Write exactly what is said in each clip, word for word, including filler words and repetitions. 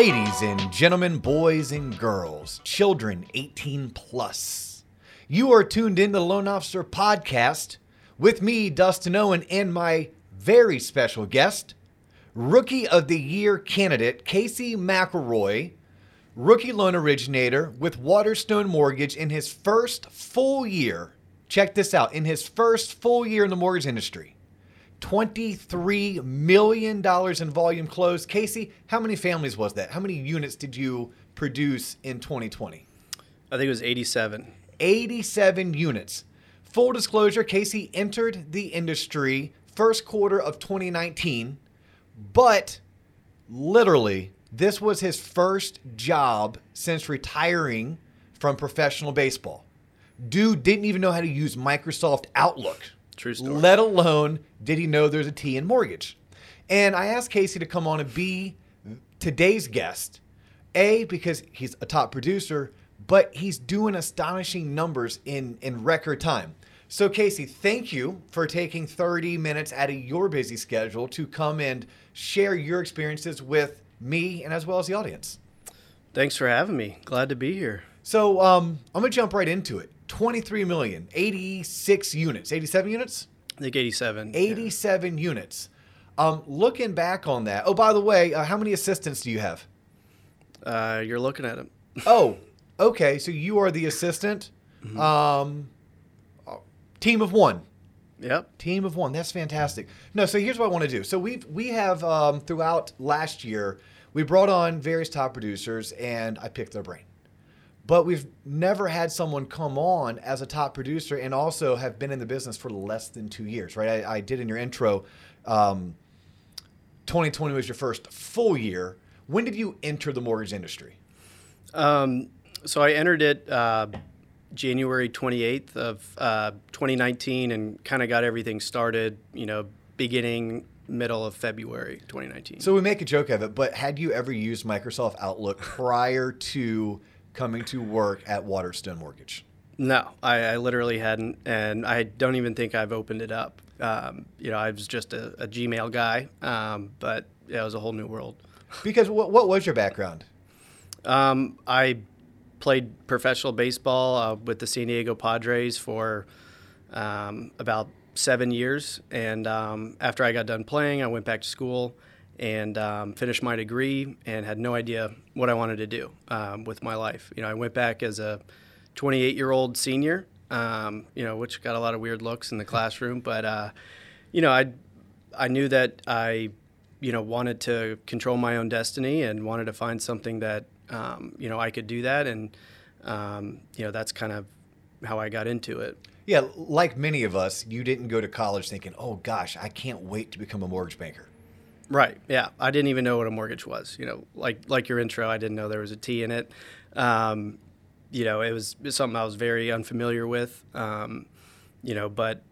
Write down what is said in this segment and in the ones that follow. Ladies and gentlemen, boys and girls, children eighteen plus, you are tuned in to the Loan Officer Podcast with me, Dustin Owen, and my very special guest, Rookie of the Year candidate Casey McElroy, rookie loan originator with Waterstone Mortgage in his first full year. Check this out. In his first full year in the mortgage industry, twenty-three million dollars in volume closed. Casey, how many families was that? How many units did you produce in twenty twenty? I think it was eighty-seven. eighty-seven units. Full disclosure, Casey entered the industry first quarter of twenty nineteen, but literally this was his first job since retiring from professional baseball. Dude didn't even know how to use Microsoft Outlook. True story. Let alone did he know there's a T in mortgage. And I asked Casey to come on and be today's guest, A, because he's a top producer, but he's doing astonishing numbers in, in record time. So, Casey, thank you for taking thirty minutes out of your busy schedule to come and share your experiences with me and as well as the audience. Thanks for having me. Glad to be here. So um, I'm going to jump right into it. twenty-three million, eighty-six units, eighty-seven units? I think eighty-seven. eighty-seven yeah. units. Um, looking back on that. Oh, by the way, uh, how many assistants do you have? Uh, you're looking at them. Oh, okay. So you are the assistant. Mm-hmm. Um, team of one. Yep. Team of one. That's fantastic. No, so here's what I want to do. So we've, we have um, throughout last year, we brought on various top producers and I picked their brain. But we've never had someone come on as a top producer and also have been in the business for less than two years, right? I, I did in your intro, um, twenty twenty was your first full year. When did you enter the mortgage industry? Um, so I entered it uh, January twenty-eighth of uh, twenty nineteen and kind of got everything started, you know, beginning, middle of February twenty nineteen. So we make a joke of it, but had you ever used Microsoft Outlook prior to coming to work at Waterstone Mortgage? No, I, I literally hadn't, and I don't even think I've opened it up. Um, you know, I was just a, a Gmail guy, um, but yeah, it was a whole new world. Because what, what was your background? Um, I played professional baseball uh, with the San Diego Padres for um, about seven years, and um, after I got done playing, I went back to school and um, finished my degree and had no idea what I wanted to do um, with my life. You know, I went back as a twenty-eight-year-old senior, um, you know, which got a lot of weird looks in the classroom. But, uh, you know, I I knew that I, you know, wanted to control my own destiny and wanted to find something that, um, you know, I could do that. And, um, you know, that's kind of how I got into it. Yeah, like many of us, you didn't go to college thinking, oh, gosh, I can't wait to become a mortgage banker. Right. Yeah. I didn't even know what a mortgage was. You know, like like your intro, I didn't know there was a T in it. Um, you know, it was something I was very unfamiliar with, um, you know, but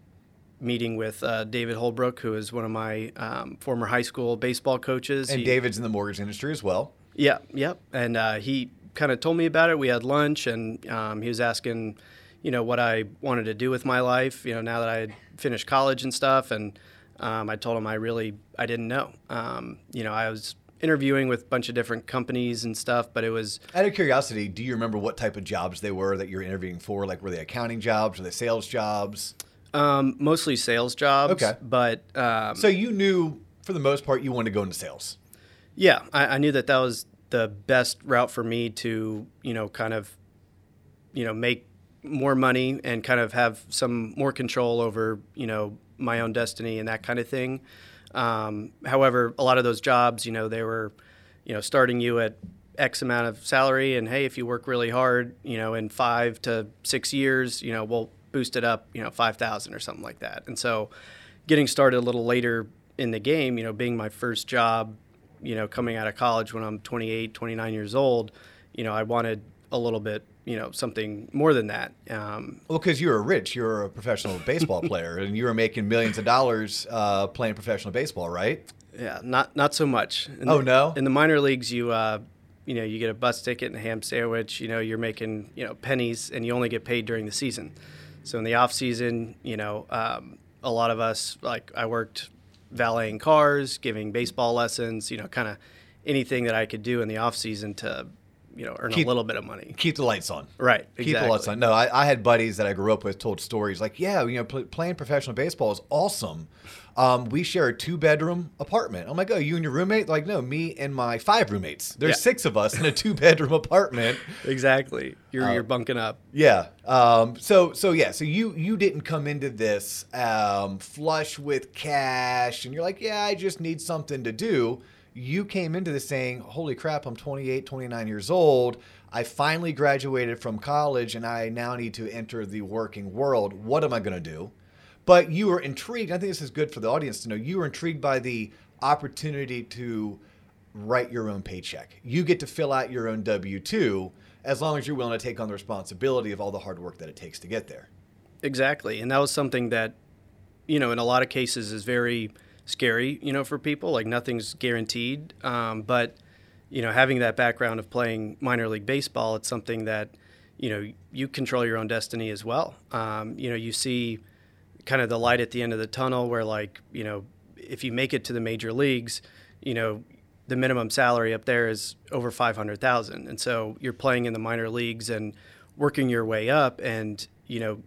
meeting with uh, David Holbrook, who is one of my um, former high school baseball coaches. And he, David's in the mortgage industry as well. Yeah. Yep. Yeah. And uh, he kind of told me about it. We had lunch and um, he was asking, you know, what I wanted to do with my life, you know, now that I had finished college and stuff. And Um, I told him I really, I didn't know. Um, you know, I was interviewing with a bunch of different companies and stuff, but it was... Out of curiosity, do you remember what type of jobs they were that you were interviewing for? Like, were they accounting jobs? Were they sales jobs? Um, mostly sales jobs. Okay. But... Um, so you knew, for the most part, you wanted to go into sales? Yeah. I, I knew that that was the best route for me to, you know, kind of, you know, make more money and kind of have some more control over, you know, my own destiny and that kind of thing. Um, however, a lot of those jobs, you know, they were, you know, starting you at X amount of salary and, hey, if you work really hard, you know, in five to six years, you know, we'll boost it up, you know, five thousand or something like that. And so getting started a little later in the game, you know, being my first job, you know, coming out of college when I'm twenty-eight, twenty-nine years old, you know, I wanted a little bit, you know, something more than that. Um, well, because you were rich. You were a professional baseball player, and you were making millions of dollars uh, playing professional baseball, right? Yeah, not not so much. In oh, the, no? In the minor leagues, you uh, you know, you get a bus ticket and a ham sandwich. You know, you're making, you know, pennies, and you only get paid during the season. So in the off season, you know, um, a lot of us, like I worked valeting cars, giving baseball lessons, you know, kind of anything that I could do in the off season to, you know, earn keep, a little bit of money. Keep the lights on. Right. Exactly. Keep the lights on. No, I, I had buddies that I grew up with told stories like, yeah, you know, pl- playing professional baseball is awesome. Um, we share a two-bedroom apartment. I'm like, oh, you and your roommate? Like, no, me and my five roommates. There's yeah. six of us in a two-bedroom apartment. Exactly. You're um, you're bunking up. Yeah. Um, so so yeah. So you you didn't come into this um, flush with cash, and you're like, yeah, I just need something to do. You came into this saying, holy crap, I'm twenty-eight, twenty-nine years old. I finally graduated from college, and I now need to enter the working world. What am I going to do? But you were intrigued. I think this is good for the audience to know. You were intrigued by the opportunity to write your own paycheck. You get to fill out your own W two as long as you're willing to take on the responsibility of all the hard work that it takes to get there. Exactly. And that was something that, you know, in a lot of cases is very scary, you know, for people. Like, nothing's guaranteed. Um, but, you know, having that background of playing minor league baseball, it's something that, you know, you control your own destiny as well. Um, you know, you see kind of the light at the end of the tunnel where, like, you know, if you make it to the major leagues, you know, the minimum salary up there is over five hundred thousand dollars. And so you're playing in the minor leagues and working your way up, and, you know,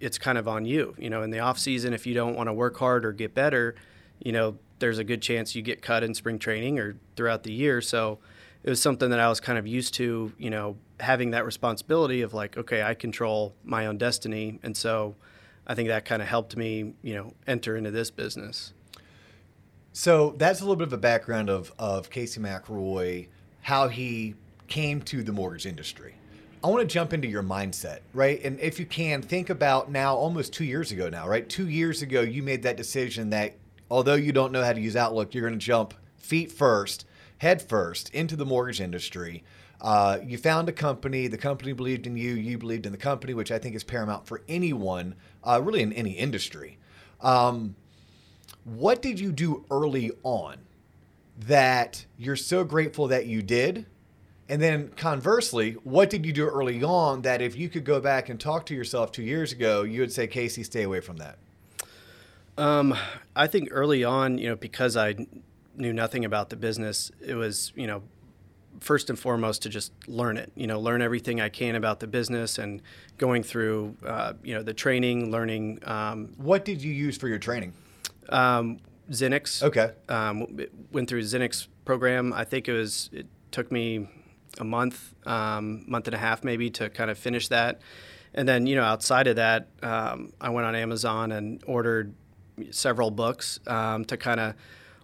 it's kind of on you. You know, in the off season, if you don't want to work hard or get better, you know, there's a good chance you get cut in spring training or throughout the year. So it was something that I was kind of used to, you know, having that responsibility of like, okay, I control my own destiny. And so I think that kind of helped me, you know, enter into this business. So that's a little bit of a background of, of Casey McElroy, how he came to the mortgage industry. I want to jump into your mindset, right? And if you can, think about now, almost two years ago now, right? Two years ago, you made that decision that although you don't know how to use Outlook, you're going to jump feet first, head first into the mortgage industry. Uh, you found a company. The company believed in you. You believed in the company, which I think is paramount for anyone, uh, really in any industry. Um, what did you do early on that you're so grateful that you did? And then conversely, what did you do early on that if you could go back and talk to yourself two years ago, you would say, Casey, stay away from that? Um, I think early on, you know, because I knew nothing about the business, it was, you know, first and foremost to just learn it, you know, learn everything I can about the business and going through, uh, you know, the training, learning. Um, what did you use for your training? Um, Zenix. Okay. Um, went through Zenix program. I think it was, it took me a month, um, month and a half maybe to kind of finish that. And then, you know, outside of that, um, I went on Amazon and ordered several books um, to kind of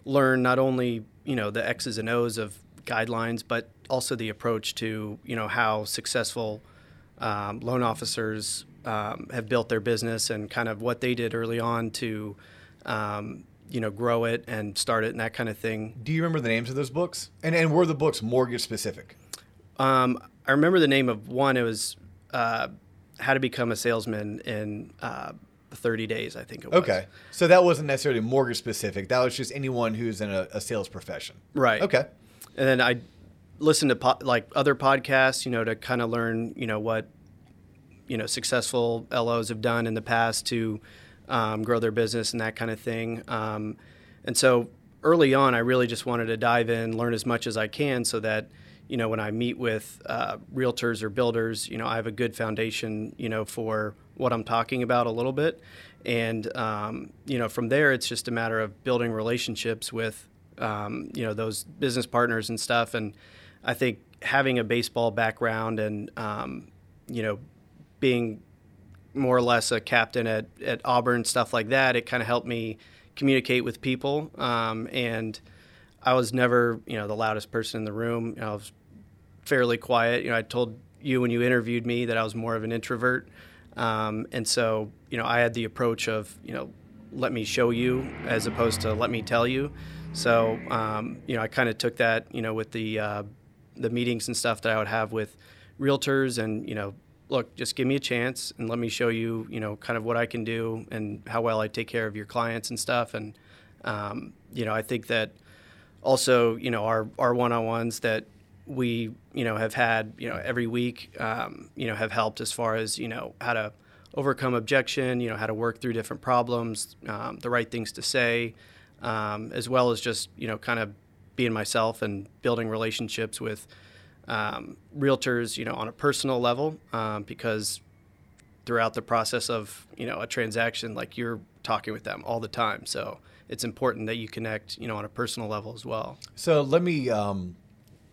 learn not only, you know, the X's and O's of guidelines, but also the approach to, you know, how successful um, loan officers um, have built their business and kind of what they did early on to, um, you know, grow it and start it and that kind of thing. Do you remember the names of those books? And and were the books mortgage specific? Um, I remember the name of one. It was uh, How to Become a Salesman in uh thirty days, I think it was. Okay. So that wasn't necessarily mortgage specific. That was just anyone who's in a, a sales profession. Right. Okay. And then I listened to po- like other podcasts, you know, to kind of learn, you know, what, you know, successful L Os have done in the past to um, grow their business and that kind of thing. Um, and so early on, I really just wanted to dive in, learn as much as I can so that, you know, when I meet with uh, realtors or builders, you know, I have a good foundation, you know, for what I'm talking about a little bit. And, um, you know, from there, it's just a matter of building relationships with, um, you know, those business partners and stuff. And I think having a baseball background and, um, you know, being more or less a captain at, at Auburn, stuff like that, it kind of helped me communicate with people. Um, and I was never, you know, the loudest person in the room. You know, I was fairly quiet. You know, I told you when you interviewed me that I was more of an introvert. Um, and so, you know, I had the approach of, you know, let me show you as opposed to let me tell you. So, um, you know, I kind of took that, you know, with the, uh, the meetings and stuff that I would have with realtors and, you know, look, just give me a chance and let me show you, you know, kind of what I can do and how well I take care of your clients and stuff. And, um, you know, I think that also, you know, our, our one-on-ones that we, you know, have had, you know, every week, um, you know, have helped as far as, you know, how to overcome objection, you know, how to work through different problems, um, the right things to say, um, as well as just, you know, kind of being myself and building relationships with um, realtors, you know, on a personal level, um, because throughout the process of, you know, a transaction, like, you're talking with them all the time. So it's important that you connect, you know, on a personal level as well. So let me um,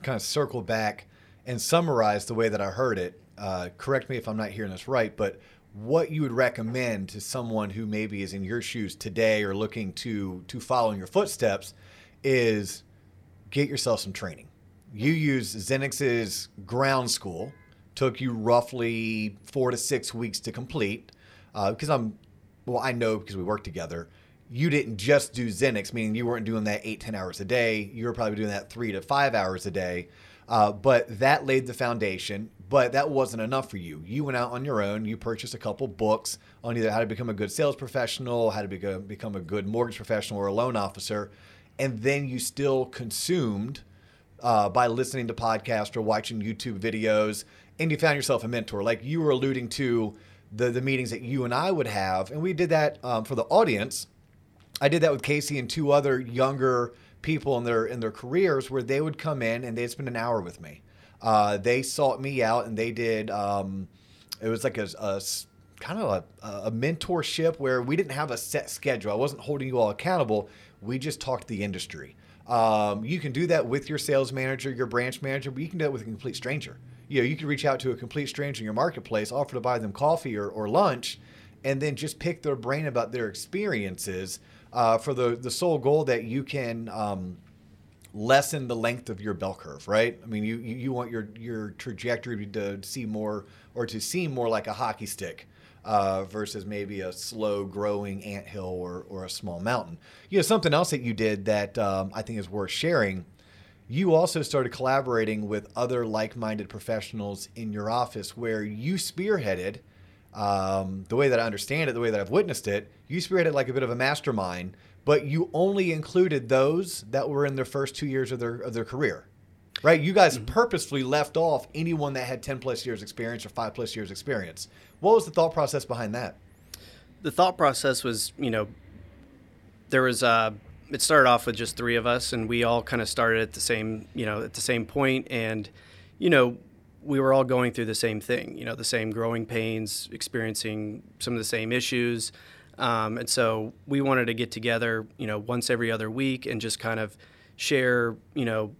kind of circle back and summarize the way that I heard it. Uh, correct me if I'm not hearing this right, but what you would recommend to someone who maybe is in your shoes today or looking to to follow in your footsteps is get yourself some training. You use Zenix's ground school, took you roughly four to six weeks to complete, uh, because I'm, well, I know because we work together. You didn't just do Zenix, meaning you weren't doing that eight, ten hours a day. You were probably doing that three to five hours a day. Uh, but that laid the foundation, but that wasn't enough for you. You went out on your own. You purchased a couple books on either how to become a good sales professional, how to become, become a good mortgage professional or a loan officer. And then you still consumed uh, by listening to podcasts or watching YouTube videos, and you found yourself a mentor. Like you were alluding to the, the meetings that you and I would have, and we did that um, for the audience. I did that with Casey and two other younger people in their in their careers, where they would come in and they'd spend an hour with me. Uh, they sought me out and they did. Um, it was like a, a kind of a, a mentorship where we didn't have a set schedule. I wasn't holding you all accountable. We just talked the industry. Um, you can do that with your sales manager, your branch manager, but you can do it with a complete stranger. You know, you can reach out to a complete stranger in your marketplace, offer to buy them coffee or, or lunch, and then just pick their brain about their experiences. Uh, for the, the sole goal that you can um, lessen the length of your bell curve, right? I mean, you, you want your, your trajectory to see more or to seem more like a hockey stick uh, versus maybe a slow growing anthill or, or a small mountain. You know, something else that you did that um, I think is worth sharing, you also started collaborating with other like-minded professionals in your office where you spearheaded Um, the way that I understand it, the way that I've witnessed it, you spearheaded like a bit of a mastermind, but you only included those that were in their first two years of their of their career, right? You guys mm-hmm. purposefully left off anyone that had ten plus years experience or five plus years experience. What was the thought process behind that? The thought process was, you know, there was uh, it started off with just three of us, and we all kind of started at the same, you know, at the same point, and, you know, we were all going through the same thing, you know, the same growing pains, experiencing some of the same issues. Um, and so we wanted to get together, you know, once every other week and just kind of share, you know,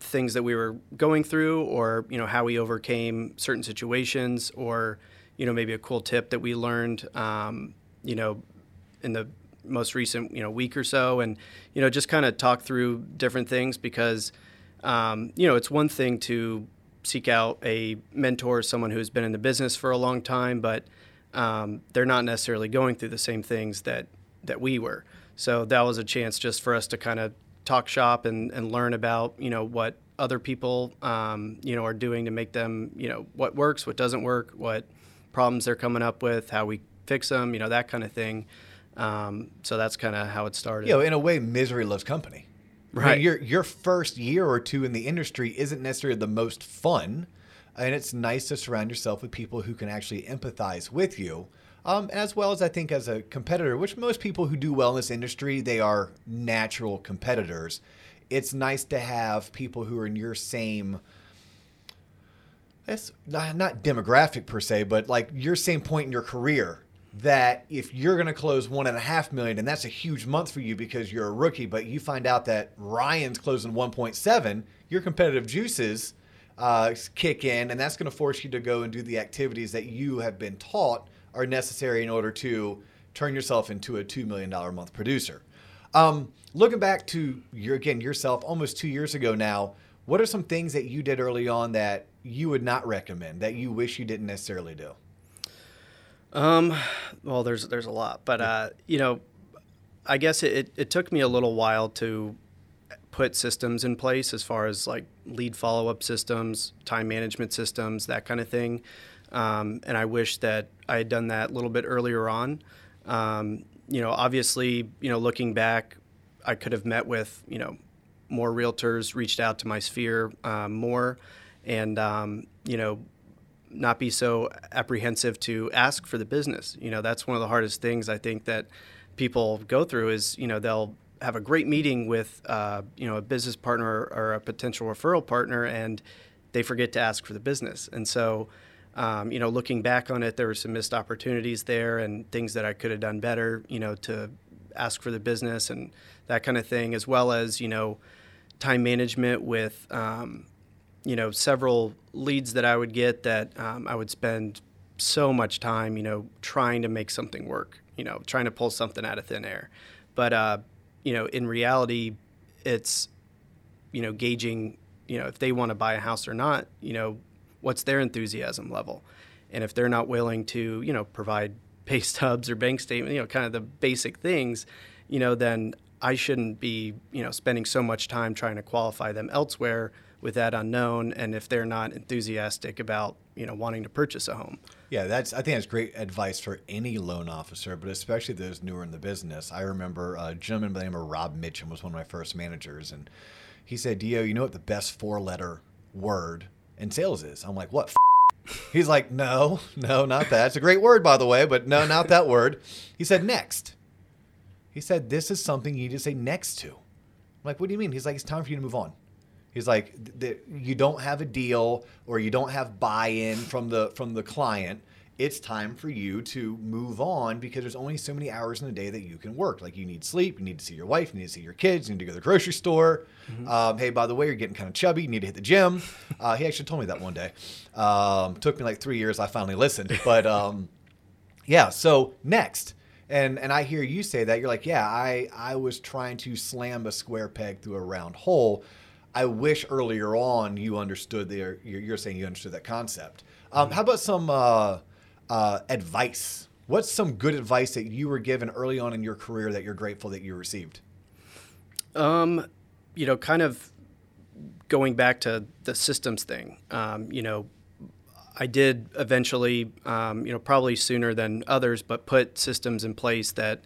things that we were going through or, you know, how we overcame certain situations or, you know, maybe a cool tip that we learned, um, you know, in the most recent, you know, week or so. And, you know, just kind of talk through different things because, um, you know, it's one thing to seek out a mentor, someone who's been in the business for a long time, but um, they're not necessarily going through the same things that, that we were. So that was a chance just for us to kind of talk shop and, and learn about, you know, what other people, um, you know, are doing to make them, you know, what works, what doesn't work, what problems they're coming up with, how we fix them, you know, that kind of thing. Um, so that's kind of how it started. You know, in a way, misery loves company. Right. I mean, your your first year or two in the industry isn't necessarily the most fun, and it's nice to surround yourself with people who can actually empathize with you, um, as well as I think as a competitor, which most people who do well in this industry, they are natural competitors. It's nice to have people who are in your same, it's not demographic per se, but like your same point in your career. That if you're going to close one and a half million, and that's a huge month for you because you're a rookie, but you find out that Ryan's closing one point seven, your competitive juices uh, kick in, and that's going to force you to go and do the activities that you have been taught are necessary in order to turn yourself into a two million dollars a month producer. Um, looking back to your, again, yourself almost two years ago now, what are some things that you did early on that you would not recommend, that you wish you didn't necessarily do? Um, well, there's, there's a lot, but, uh, you know, I guess it, it took me a little while to put systems in place as far as like lead follow-up systems, time management systems, that kind of thing. Um, and I wish that I had done that a little bit earlier on. Um, you know, obviously, you know, looking back, I could have met with, you know, more realtors, reached out to my sphere, um, more and, um, you know, not be so apprehensive to ask for the business. You know, that's one of the hardest things I think that people go through is, you know, they'll have a great meeting with uh, you know a business partner or a potential referral partner, and they forget to ask for the business. And so, um, you know, looking back on it, there were some missed opportunities there and things that I could have done better, you know, to ask for the business and that kind of thing, as well as, you know, time management with, um, you know, several leads that I would get that um, I would spend so much time, you know, trying to make something work, you know, trying to pull something out of thin air. But, uh, you know, in reality, it's, you know, gauging, you know, if they want to buy a house or not, you know, what's their enthusiasm level? And if they're not willing to, you know, provide pay stubs or bank statement, you know, kind of the basic things, you know, then I shouldn't be, you know, spending so much time trying to qualify them elsewhere with that unknown. And if they're not enthusiastic about, you know, wanting to purchase a home. Yeah, that's, I think that's great advice for any loan officer, but especially those newer in the business. I remember a gentleman by the name of Rob Mitchum was one of my first managers, and he said, D O, you know what the best four-letter word in sales is? I'm like, what? F-? He's like, no, no, not that. It's a great word, by the way, but no, not that word. He said, next. He said, this is something you need to say next to. I'm like, what do you mean? He's like, it's time for you to move on. He's like, the, you don't have a deal or you don't have buy-in from the from the client. It's time for you to move on because there's only so many hours in the day that you can work. Like you need sleep, you need to see your wife, you need to see your kids, you need to go to the grocery store. Mm-hmm. Um, hey, by the way, you're getting kind of chubby. You need to hit the gym. Uh, he actually told me that one day. Um, took me like three years. I finally listened. But um, yeah, so next. And and I hear you say that. You're like, yeah, I, I was trying to slam a square peg through a round hole. I wish earlier on you understood the, you're, you're saying you understood that concept. Um, mm-hmm. How about some... Uh, Uh, advice. What's some good advice that you were given early on in your career that you're grateful that you received? Um, you know, kind of going back to the systems thing. Um, you know, I did eventually, um, you know, probably sooner than others, but put systems in place that,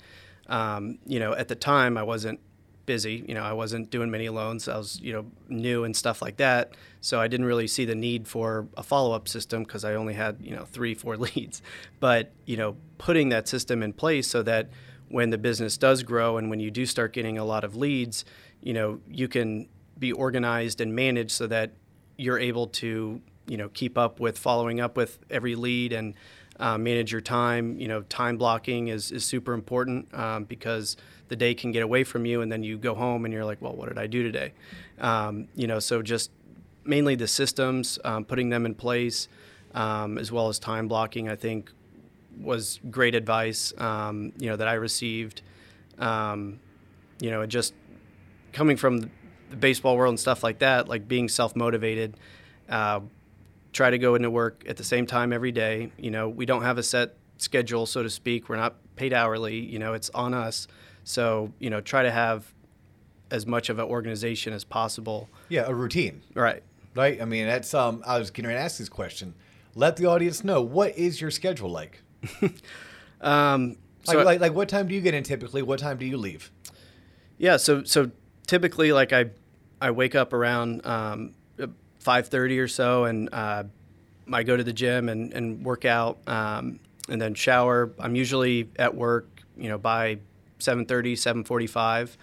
um, you know, at the time I wasn't busy. You know, I wasn't doing many loans. I was, you know, new and stuff like that. So I didn't really see the need for a follow-up system because I only had, you know, three, four leads. But, you know, putting that system in place so that when the business does grow and when you do start getting a lot of leads, you know, you can be organized and managed so that you're able to, you know, keep up with following up with every lead and uh, manage your time. You know, time blocking is, is super important um, because the day can get away from you and then you go home and you're like, well, what did I do today? Um, you know, so just mainly the systems, um, putting them in place, um, as well as time blocking, I think was great advice, um, you know, that I received, um, you know, just coming from the baseball world and stuff like that, like being self-motivated, uh, try to go into work at the same time every day. You know, we don't have a set schedule, so to speak. We're not paid hourly, you know, it's on us. So, you know, try to have as much of an organization as possible. Yeah, a routine. Right. Right. I mean, that's, um, I was going to ask this question. Let the audience know, what is your schedule like? um, so like, like, like, what time do you get in typically? What time do you leave? Yeah. So, so typically, like, I, I wake up around um, five thirty or so, and uh, I go to the gym and, and work out um, and then shower. I'm usually at work, you know, by seven thirty, seven forty-five.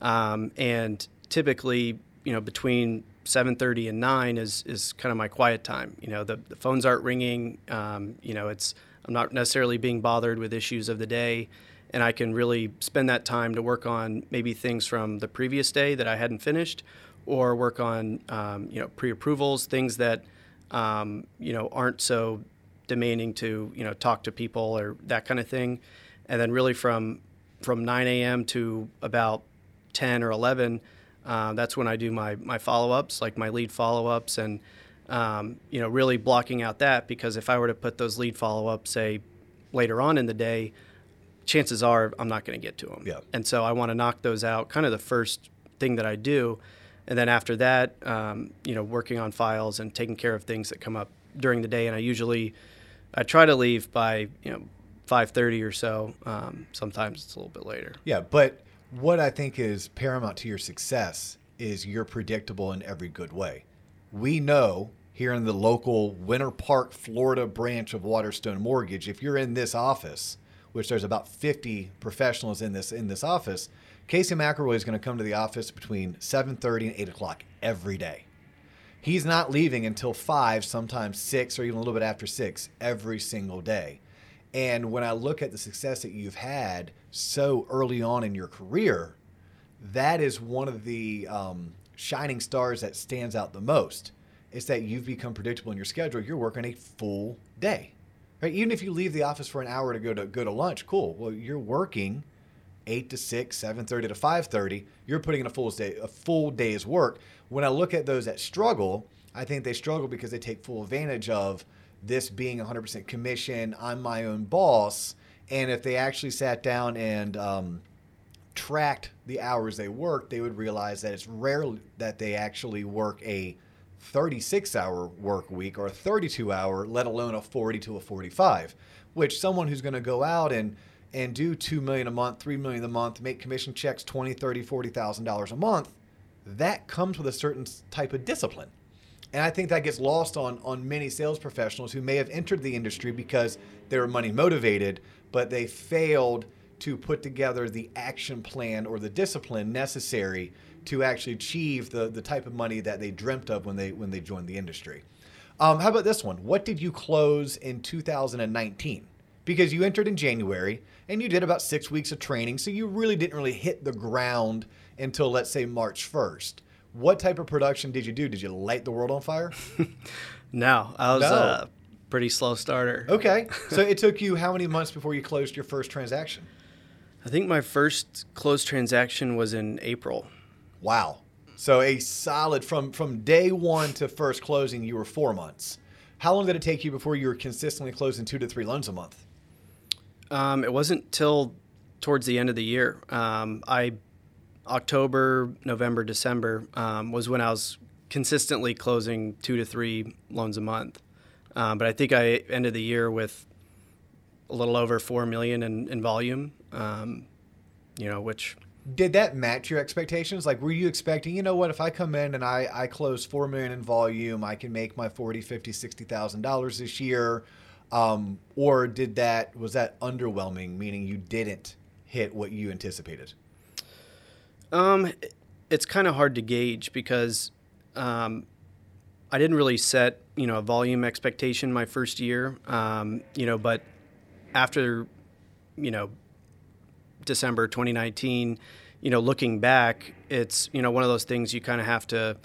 Um, and typically, you know, between seven thirty and nine is, is kind of my quiet time. You know, the, the phones aren't ringing. Um, you know, it's, I'm not necessarily being bothered with issues of the day, and I can really spend that time to work on maybe things from the previous day that I hadn't finished, or work on, um, you know, pre-approvals, things that, um, you know, aren't so demanding to, you know, talk to people or that kind of thing. And then really from, from nine a.m. to about ten or eleven, uh, that's when I do my, my follow-ups, like my lead follow-ups, and, um, you know, really blocking out that, because if I were to put those lead follow-ups, say, later on in the day, chances are I'm not going to get to them. Yeah. And so I want to knock those out, kind of the first thing that I do. And then after that, um, you know, working on files and taking care of things that come up during the day. And I usually, I try to leave by, you know, five thirty or so. Um, sometimes it's a little bit later. Yeah, but what I think is paramount to your success is you're predictable in every good way. We know here in the local Winter Park, Florida branch of Waterstone Mortgage, if you're in this office, which there's about fifty professionals in this in this office, Casey McElroy is going to come to the office between seven thirty and eight o'clock every day. He's not leaving until five, sometimes six, or even a little bit after six every single day. And when I look at the success that you've had so early on in your career, that is one of the um, shining stars that stands out the most. It's that you've become predictable in your schedule. You're working a full day. Right? Even if you leave the office for an hour to go to go to lunch, cool. Well, you're working eight to six, seven thirty to five thirty, you're putting in a full day, a full day's work. When I look at those that struggle, I think they struggle because they take full advantage of this being one hundred percent commission, I'm my own boss, and if they actually sat down and um, tracked the hours they work, they would realize that it's rare that they actually work a thirty-six hour work week or a thirty-two hour, let alone a forty to a forty-five, which someone who's going to go out and and do two million dollars a month, three million dollars a month, make commission checks twenty thousand dollars, thirty thousand dollars, forty thousand dollars a month, that comes with a certain type of discipline. And I think that gets lost on, on many sales professionals who may have entered the industry because they were money motivated, but they failed to put together the action plan or the discipline necessary to actually achieve the, the type of money that they dreamt of when they when they joined the industry. Um, how about this one? What did you close in two thousand nineteen? Because you entered in January and you did about six weeks of training, so you really didn't really hit the ground until, let's say, March first. What type of production did you do? Did you light the world on fire? No, I was no. a pretty slow starter. Okay, so it took you how many months before you closed your first transaction? I think my first closed transaction was in April. Wow, so a solid, from, from day one to first closing, you were four months. How long did it take you before you were consistently closing two to three loans a month? Um, it wasn't till towards the end of the year. Um, I October, November, December um, was when I was consistently closing two to three loans a month. Um, but I think I ended the year with a little over four million in, in volume. Um, you know, which did that match your expectations? Like, were you expecting, you know what, if I come in and I, I close four million in volume, I can make my forty, fifty, sixty thousand dollars this year? Um, or did that, was that underwhelming, meaning you didn't hit what you anticipated? Um, it's kind of hard to gauge because um, I didn't really set, you know, a volume expectation my first year, um, you know, but after, you know, December twenty nineteen, you know, looking back, it's, you know, one of those things you kind of have to,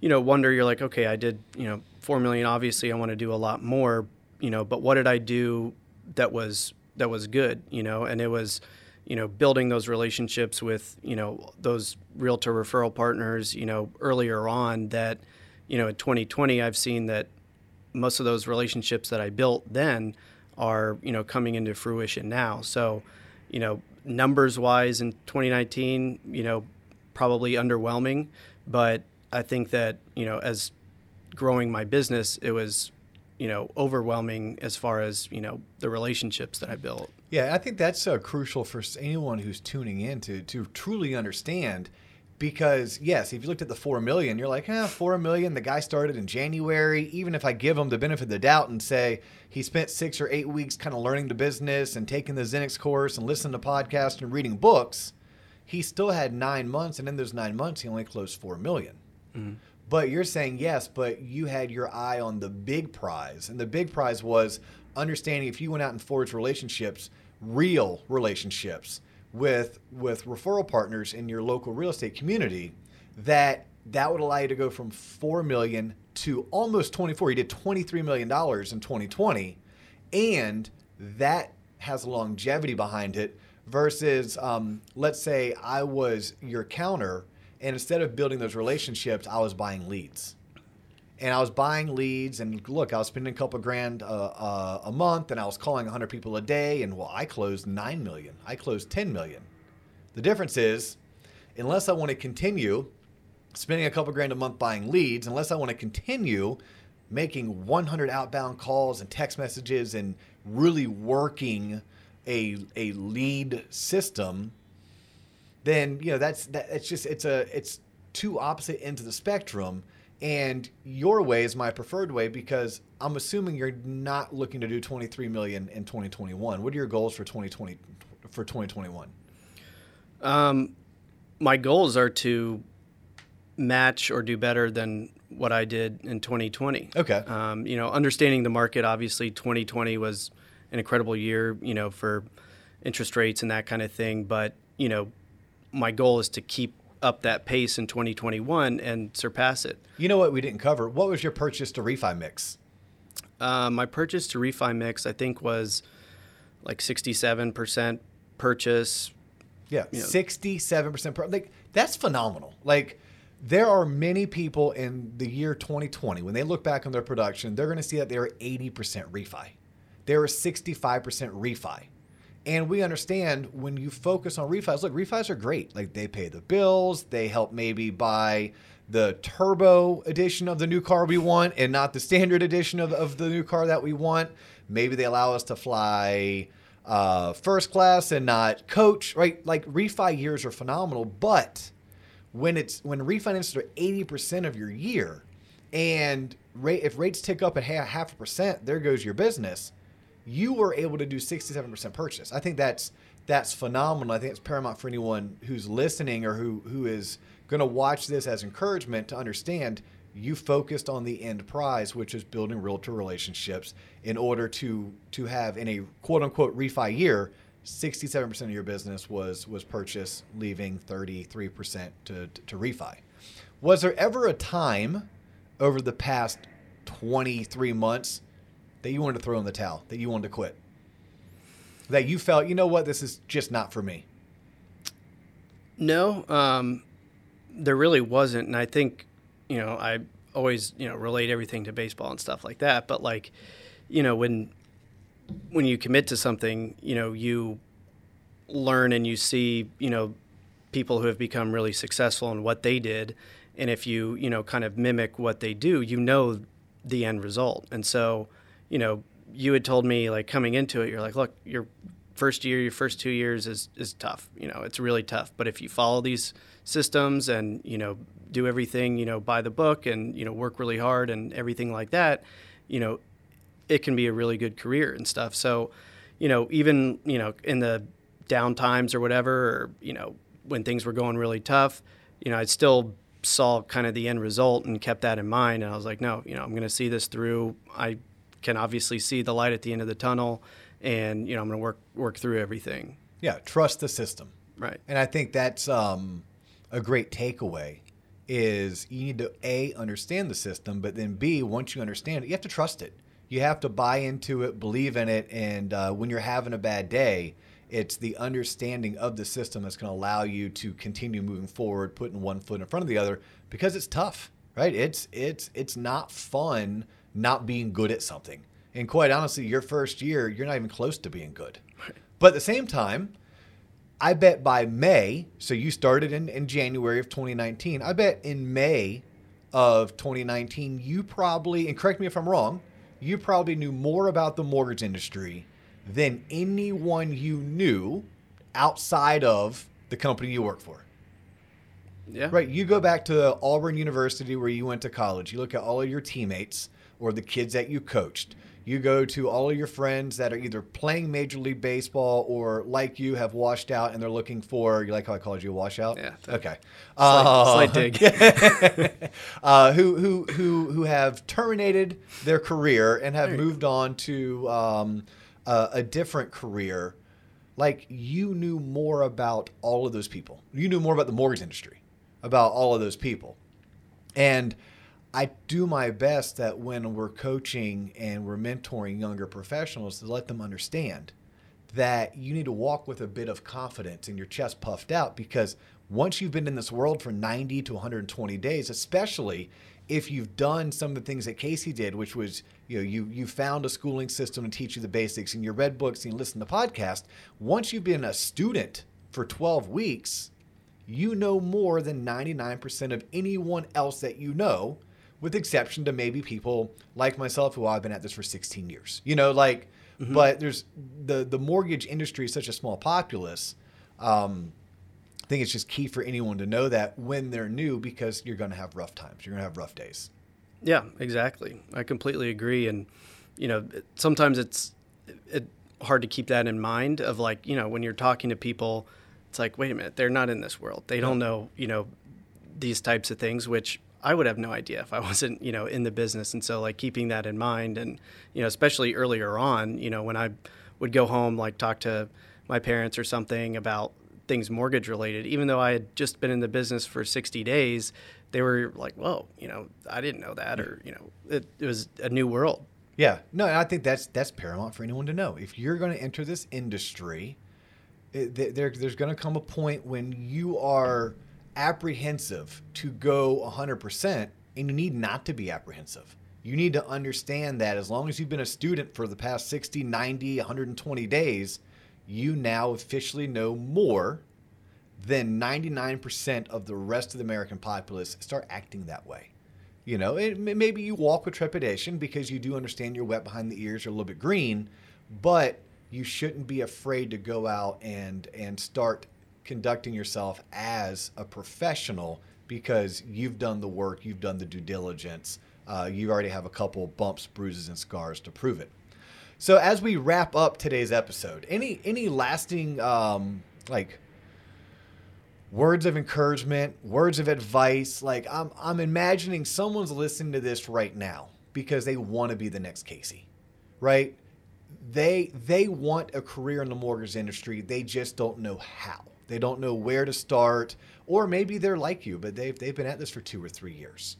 you know, wonder, you're like, okay, I did, you know, four million, obviously I want to do a lot more, you know, but what did I do that was, that was good, you know? And it was, you know, building those relationships with, you know, those realtor referral partners, you know, earlier on that, you know, in twenty twenty, I've seen that most of those relationships that I built then are, you know, coming into fruition now. So, you know, numbers wise in twenty nineteen, you know, probably underwhelming, but I think that, you know, as growing my business, it was, you know, overwhelming as far as, you know, the relationships that I built. Yeah, I think that's uh, crucial for anyone who's tuning in to to truly understand, because yes, if you looked at the four million, you're like, eh, four million, the guy started in January. Even if I give him the benefit of the doubt and say he spent six or eight weeks kind of learning the business and taking the Zenix course and listening to podcasts and reading books, he still had nine months. And in those nine months, he only closed four million. Mm-hmm. But you're saying yes, but you had your eye on the big prize. And the big prize was understanding if you went out and forged relationships, real relationships with with referral partners in your local real estate community, that that would allow you to go from four million to almost twenty-four. You did twenty-three million dollars in twenty twenty, and that has longevity behind it versus, um, let's say I was your counter, and instead of building those relationships, I was buying leads. And I was buying leads, and look, I was spending a couple grand uh, uh, a month, and I was calling one hundred people a day, and well, I closed nine million. I closed ten million. The difference is, unless I want to continue spending a couple grand a month buying leads, unless I want to continue making one hundred outbound calls and text messages and really working a, a lead system, then, you know, that's, that, it's just, it's a, it's two opposite ends of the spectrum. And your way is my preferred way, because I'm assuming you're not looking to do twenty-three million in twenty twenty-one. What are your goals for twenty twenty, for twenty twenty-one? Um, my goals are to match or do better than what I did in twenty twenty. Okay. Um, you know, understanding the market, obviously twenty twenty was an incredible year, you know, for interest rates and that kind of thing. But, you know, my goal is to keep up that pace in twenty twenty-one and surpass it. You know what we didn't cover? What was your purchase to refi mix? Uh, my purchase to refi mix, I think, was like sixty-seven percent purchase. Yeah, you know. sixty-seven percent. Per- like, that's phenomenal. Like, there are many people in the year twenty twenty, when they look back on their production, they're going to see that they are eighty percent refi. They are sixty-five percent refi. And we understand when you focus on refis, look, refis are great. Like, they pay the bills. They help maybe buy the turbo edition of the new car we want and not the standard edition of, of the new car that we want. Maybe they allow us to fly uh, first class and not coach, right? Like, refi years are phenomenal. But when it's when refinances are eighty percent of your year and rate, if rates tick up at half a percent, there goes your business. You were able to do sixty-seven percent purchase. I think that's that's phenomenal. I think it's paramount for anyone who's listening or who who is going to watch this as encouragement to understand you focused on the end prize, which is building realtor relationships in order to to have in a quote-unquote refi year, sixty-seven percent of your business was was purchase, leaving thirty-three percent to, to, to refi. Was there ever a time over the past twenty-three months that you wanted to throw in the towel, that you wanted to quit, that you felt, you know what, this is just not for me? No, um, there really wasn't. And I think, you know, I always, you know, relate everything to baseball and stuff like that. But like, you know, when, when you commit to something, you know, you learn and you see, you know, people who have become really successful and what they did. And if you, you know, kind of mimic what they do, you know, the end result. And so, you know, you had told me like coming into it, you're like, look, your first year, your first two years is, is tough. You know, it's really tough. But if you follow these systems and, you know, do everything, you know, by the book and, you know, work really hard and everything like that, you know, it can be a really good career and stuff. So, you know, even, you know, in the down times or whatever, or, you know, when things were going really tough, you know, I'd still saw kind of the end result and kept that in mind. And I was like, no, you know, I'm going to see this through. I can obviously see the light at the end of the tunnel, and you know I'm going to work work through everything. Yeah, trust the system. Right. And I think that's um, a great takeaway is you need to A, understand the system, but then B, once you understand it, you have to trust it. You have to buy into it, believe in it, and uh, when you're having a bad day, it's the understanding of the system that's going to allow you to continue moving forward, putting one foot in front of the other, because it's tough, right? It's it's it's not fun not being good at something. And quite honestly, your first year, you're not even close to being good. Right. But at the same time, I bet by May, so you started in, in January of twenty nineteen, I bet in May of twenty nineteen, you probably, and correct me if I'm wrong, you probably knew more about the mortgage industry than anyone you knew outside of the company you work for. Yeah. Right. You go back to Auburn University where you went to college. You look at all of your teammates or the kids that you coached. You go to all of your friends that are either playing Major League Baseball or, like you, have washed out and they're looking for, you like how I called you a washout? Yeah. Okay. Slight, uh, slight dig. uh, who who who who have terminated their career and have moved on to um, a, a different career. Like, you knew more about all of those people. You knew more about the mortgage industry, about all of those people. And I do my best that when we're coaching and we're mentoring younger professionals to let them understand that you need to walk with a bit of confidence and your chest puffed out, because once you've been in this world for ninety to one hundred twenty days, especially if you've done some of the things that Casey did, which was, you know, you you found a schooling system to teach you the basics and you read books and you listen to podcasts. Once you've been a student for twelve weeks, you know more than ninety-nine percent of anyone else that you know, with exception to maybe people like myself who I've been at this for sixteen years, you know, like, mm-hmm. But there's the, the mortgage industry is such a small populace. Um, I think it's just key for anyone to know that when they're new, because you're going to have rough times, you're going to have rough days. Yeah, exactly. I completely agree. And, you know, sometimes it's it, hard to keep that in mind of like, you know, when you're talking to people It's like, wait a minute, they're not in this world. They don't know, you know, these types of things, which I would have no idea if I wasn't, you know, in the business. And so, like, keeping that in mind, and, you know, especially earlier on, you know, when I would go home, like, talk to my parents or something about things mortgage related, even though I had just been in the business for sixty days, they were like, whoa, you know, I didn't know that, or, you know, it, it was a new world. Yeah. No, I think that's that's paramount for anyone to know. If you're going to enter this industry, it, there, there's going to come a point when you are apprehensive to go one hundred percent, and you need not to be apprehensive. You need to understand that as long as you've been a student for the past sixty, ninety, one hundred twenty days, you now officially know more than ninety-nine percent of the rest of the American populace. Start acting that way. You know, it, maybe you walk with trepidation because you do understand you're wet behind the ears, you're a little bit green, but you shouldn't be afraid to go out and and start conducting yourself as a professional, because you've done the work, you've done the due diligence, uh, you already have a couple bumps, bruises, and scars to prove it. So as we wrap up today's episode, any any lasting um, like words of encouragement, words of advice? Like, I'm I'm imagining someone's listening to this right now because they want to be the next Casey, right? They they want a career in the mortgage industry. They just don't know how. They don't know where to start, or maybe they're like you, but they've they've been at this for two or three years,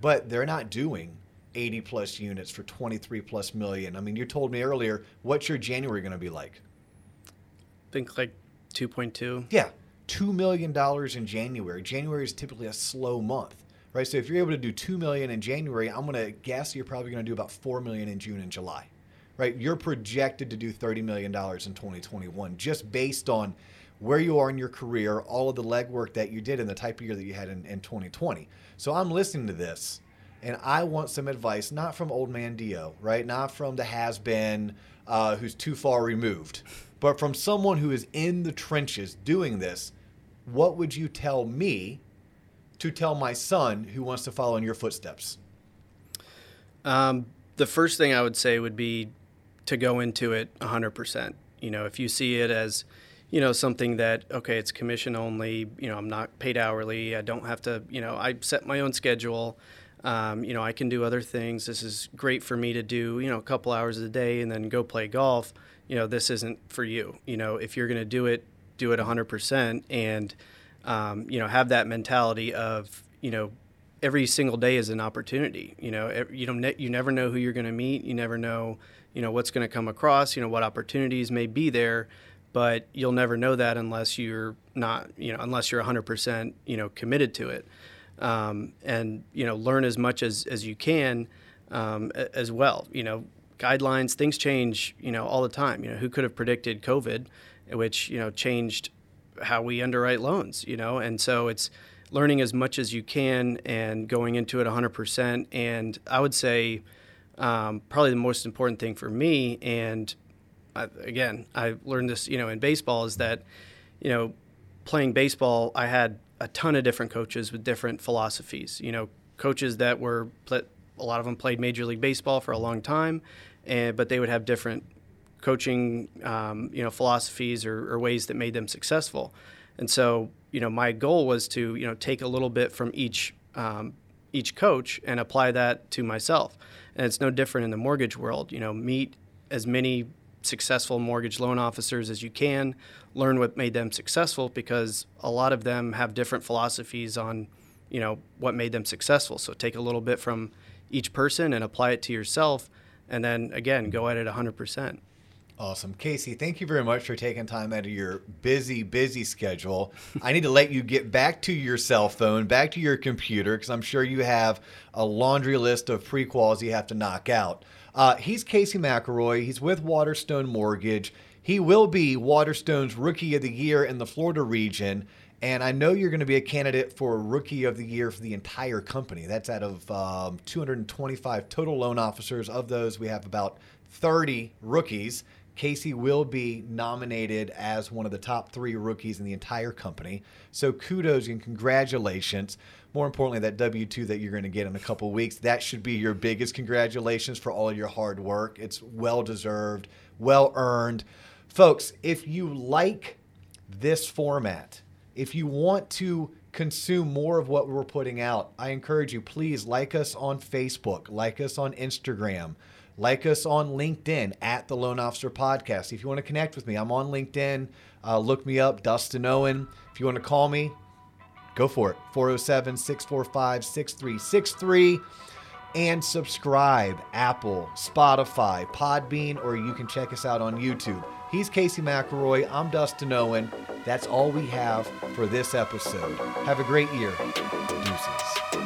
but they're not doing eighty plus units for twenty-three plus million. I mean, you told me earlier, what's your January going to be like? I think like two point two. Yeah. two million dollars in January. January is typically a slow month, right? So if you're able to do two million dollars in January, I'm going to guess you're probably going to do about four million dollars in June and July, right? You're projected to do thirty million dollars in twenty twenty-one, just based on where you are in your career, all of the legwork that you did, and the type of year that you had in, in twenty twenty. So I'm listening to this, and I want some advice, not from old man D O, right? Not from the has-been uh, who's too far removed, but from someone who is in the trenches doing this. What would you tell me to tell my son who wants to follow in your footsteps? Um, the first thing I would say would be to go into it one hundred percent. You know, if you see it as, you know, something that, okay, it's commission only, you know, I'm not paid hourly, I don't have to, you know, I set my own schedule. Um, you know, I can do other things. This is great for me to do, you know, a couple hours a day and then go play golf. You know, this isn't for you. You know, if you're going to do it, do it one hundred percent, and, um, you know, have that mentality of, you know, every single day is an opportunity. You know, you don't, ne- you never know who you're going to meet. You never know, you know, what's going to come across, you know, what opportunities may be there, but you'll never know that unless you're not, you know, unless you're one hundred percent, you know, committed to it. Um, and, you know, learn as much as, as you can, um, as well, you know, guidelines, things change, you know, all the time. You know, who could have predicted COVID, which, you know, changed how we underwrite loans, you know? And so it's learning as much as you can and going into it a hundred percent. And I would say, um, probably the most important thing for me, and I, again, I learned this, you know, in baseball, is that, you know, playing baseball, I had a ton of different coaches with different philosophies, you know, coaches that were, a lot of them played Major League Baseball for a long time, and but they would have different coaching, um, you know, philosophies or, or ways that made them successful. And so, you know, my goal was to, you know, take a little bit from each, um, each coach and apply that to myself. And it's no different in the mortgage world. You know, meet as many successful mortgage loan officers as you can, learn what made them successful, because a lot of them have different philosophies on, you know, what made them successful. So take a little bit from each person and apply it to yourself, and then again, go at it one hundred percent. Awesome. Casey, thank you very much for taking time out of your busy, busy schedule. I need to let you get back to your cell phone, back to your computer, because I'm sure you have a laundry list of prequals you have to knock out. Uh, he's Casey McElroy. He's with Waterstone Mortgage. He will be Waterstone's Rookie of the Year in the Florida region. And I know you're going to be a candidate for Rookie of the Year for the entire company. That's out of um, two hundred twenty-five total loan officers. Of those, we have about thirty rookies. Casey will be nominated as one of the top three rookies in the entire company. So kudos and congratulations. More importantly, that W two that you're going to get in a couple of weeks, that should be your biggest congratulations for all your hard work. It's well-deserved, well-earned. Folks, if you like this format. If you want to consume more of what we're putting out, I encourage you, please like us on Facebook, like us on Instagram, like us on LinkedIn at the Loan Officer Podcast. If you want to connect with me, I'm on LinkedIn. Uh, look me up, Dustin Owen. If you want to call me, go for it. four oh seven, six four five, six three six three. And subscribe, Apple, Spotify, Podbean, or you can check us out on YouTube. He's Casey McElroy. I'm Dustin Owen. That's all we have for this episode. Have a great year. Deuces.